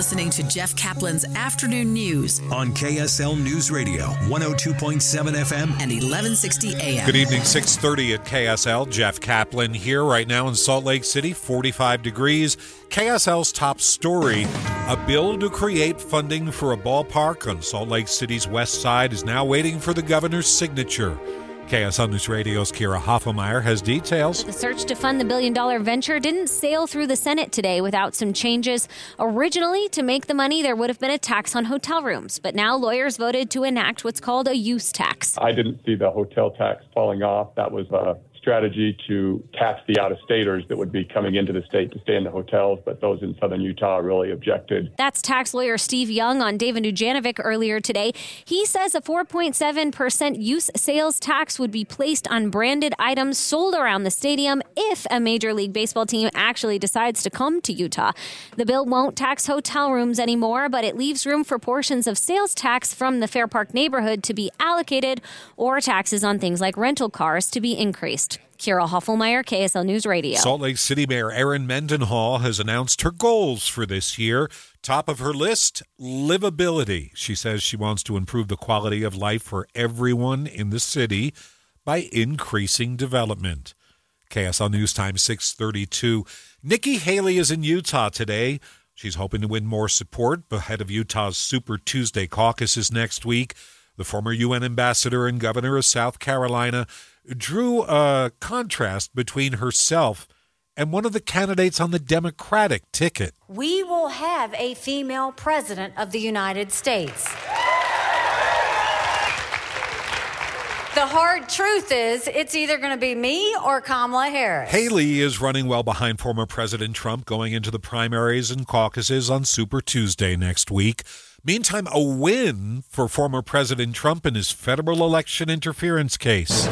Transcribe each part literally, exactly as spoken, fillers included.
listening to Jeff Kaplan's Afternoon News on K S L Newsradio, one oh two point seven F M and eleven sixty A M. Good evening, six thirty at K S L. Jeff Kaplan here right now in Salt Lake City, forty-five degrees. K S L's top story, a bill to create funding for a ballpark on Salt Lake City's west side is now waiting for the governor's signature. K S L News Radio's Kira Hoffelmeyer has details. The search to fund the billion-dollar venture didn't sail through the Senate today without some changes. Originally, to make the money, there would have been a tax on hotel rooms, but now lawyers voted to enact what's called a use tax. I didn't see the hotel tax falling off. That was a strategy to tax the out-of-staters that would be coming into the state to stay in the hotels, but those in southern Utah really objected. That's tax lawyer Steve Young on David Nujanovic earlier today. He says a four point seven percent use sales tax would be placed on branded items sold around the stadium if a Major League Baseball team actually decides to come to Utah. The bill won't tax hotel rooms anymore, but it leaves room for portions of sales tax from the Fair Park neighborhood to be allocated, or taxes on things like rental cars to be increased. Kira Hoffelmeyer, K S L News Radio. Salt Lake City Mayor Erin Mendenhall has announced her goals for this year. Top of her list, livability. She says she wants to improve the quality of life for everyone in the city by increasing development. K S L News Time, six thirty-two. Nikki Haley is in Utah today. She's hoping to win more support ahead of Utah's Super Tuesday caucuses next week. The former U N ambassador and governor of South Carolina drew a contrast between herself and one of the candidates on the Democratic ticket. We will have a female president of the United States. The hard truth is it's either going to be me or Kamala Harris. Haley is running well behind former President Trump going into the primaries and caucuses on Super Tuesday next week. Meantime, a win for former President Trump in his federal election interference case.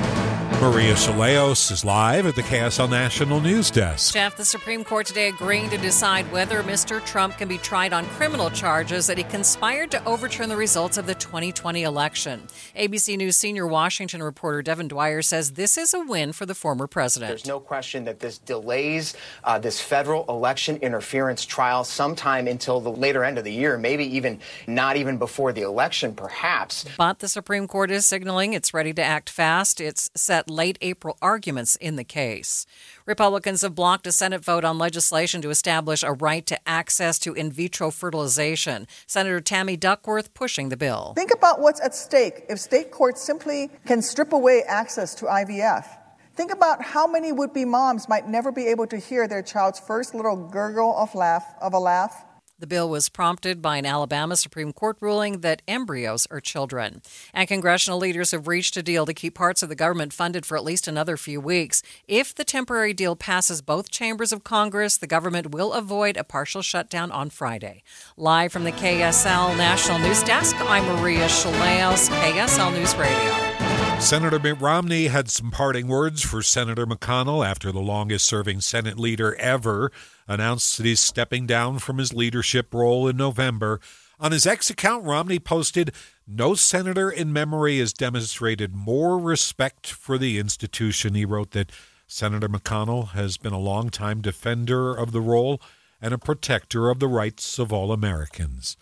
Maria Shalaios is live at the K S L National News Desk. Jeff, the Supreme Court today agreeing to decide whether Mister Trump can be tried on criminal charges that he conspired to overturn the results of the twenty twenty election. A B C News senior Washington reporter Devin Dwyer says this is a win for the former president. There's no question that this delays uh, this federal election interference trial sometime until the later end of the year, maybe even not even before the election, perhaps. But the Supreme Court is signaling it's ready to act fast. It's set late April arguments in the case. Republicans have blocked a Senate vote on legislation to establish a right to access to in vitro fertilization. Senator Tammy Duckworth pushing the bill. Think about what's at stake if state courts simply can strip away access to I V F. Think about how many would-be moms might never be able to hear their child's first little gurgle of laugh of a laugh. The bill was prompted by an Alabama Supreme Court ruling that embryos are children. And congressional leaders have reached a deal to keep parts of the government funded for at least another few weeks. If the temporary deal passes both chambers of Congress, the government will avoid a partial shutdown on Friday. Live from the K S L National News Desk, I'm Maria Shalaios, K S L News Radio. Senator Mitt Romney had some parting words for Senator McConnell after the longest-serving Senate leader ever announced that he's stepping down from his leadership role in November. On his X account, Romney posted, "No senator in memory has demonstrated more respect for the institution." He wrote that Senator McConnell has been a longtime defender of the role and a protector of the rights of all Americans.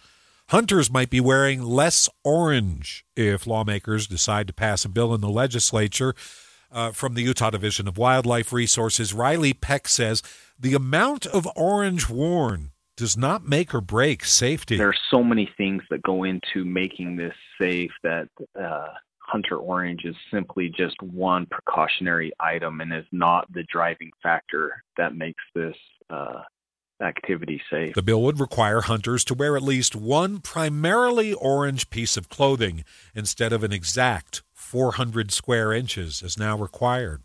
Hunters might be wearing less orange if lawmakers decide to pass a bill in the legislature. Uh, from the Utah Division of Wildlife Resources, Riley Peck says the amount of orange worn does not make or break safety. There are so many things that go into making this safe that uh, Hunter Orange is simply just one precautionary item and is not the driving factor that makes this uh, activity safe. The bill would require hunters to wear at least one primarily orange piece of clothing instead of an exact four hundred square inches is now required.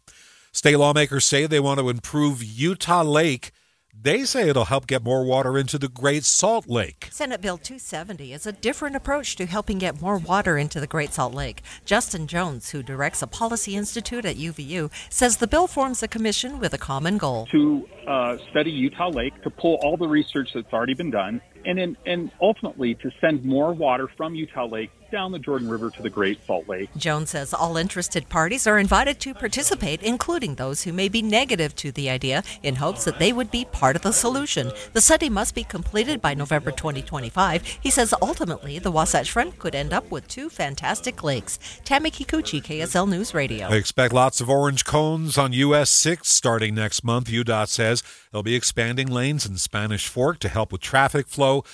State lawmakers say they want to improve Utah Lake. They say it'll help get more water into the Great Salt Lake. Senate Bill two seventy is a different approach to helping get more water into the Great Salt Lake. Justin Jones, who directs a policy institute at U V U, says the bill forms a commission with a common goal. To uh, study Utah Lake, to pull all the research that's already been done, and in, and ultimately to send more water from Utah Lake down the Jordan River to the Great Salt Lake. Jones says all interested parties are invited to participate, including those who may be negative to the idea, in hopes that they would be part of the solution. The study must be completed by November twenty twenty-five. He says ultimately the Wasatch Front could end up with two fantastic lakes. Tammy Kikuchi, K S L News Radio. I expect lots of orange cones on U S six starting next month. U D O T says they'll be expanding lanes in Spanish Fork to help with traffic flow.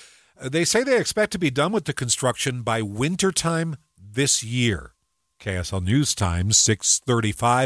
They say they expect to be done with the construction by wintertime this year. K S L News Time, six thirty-five.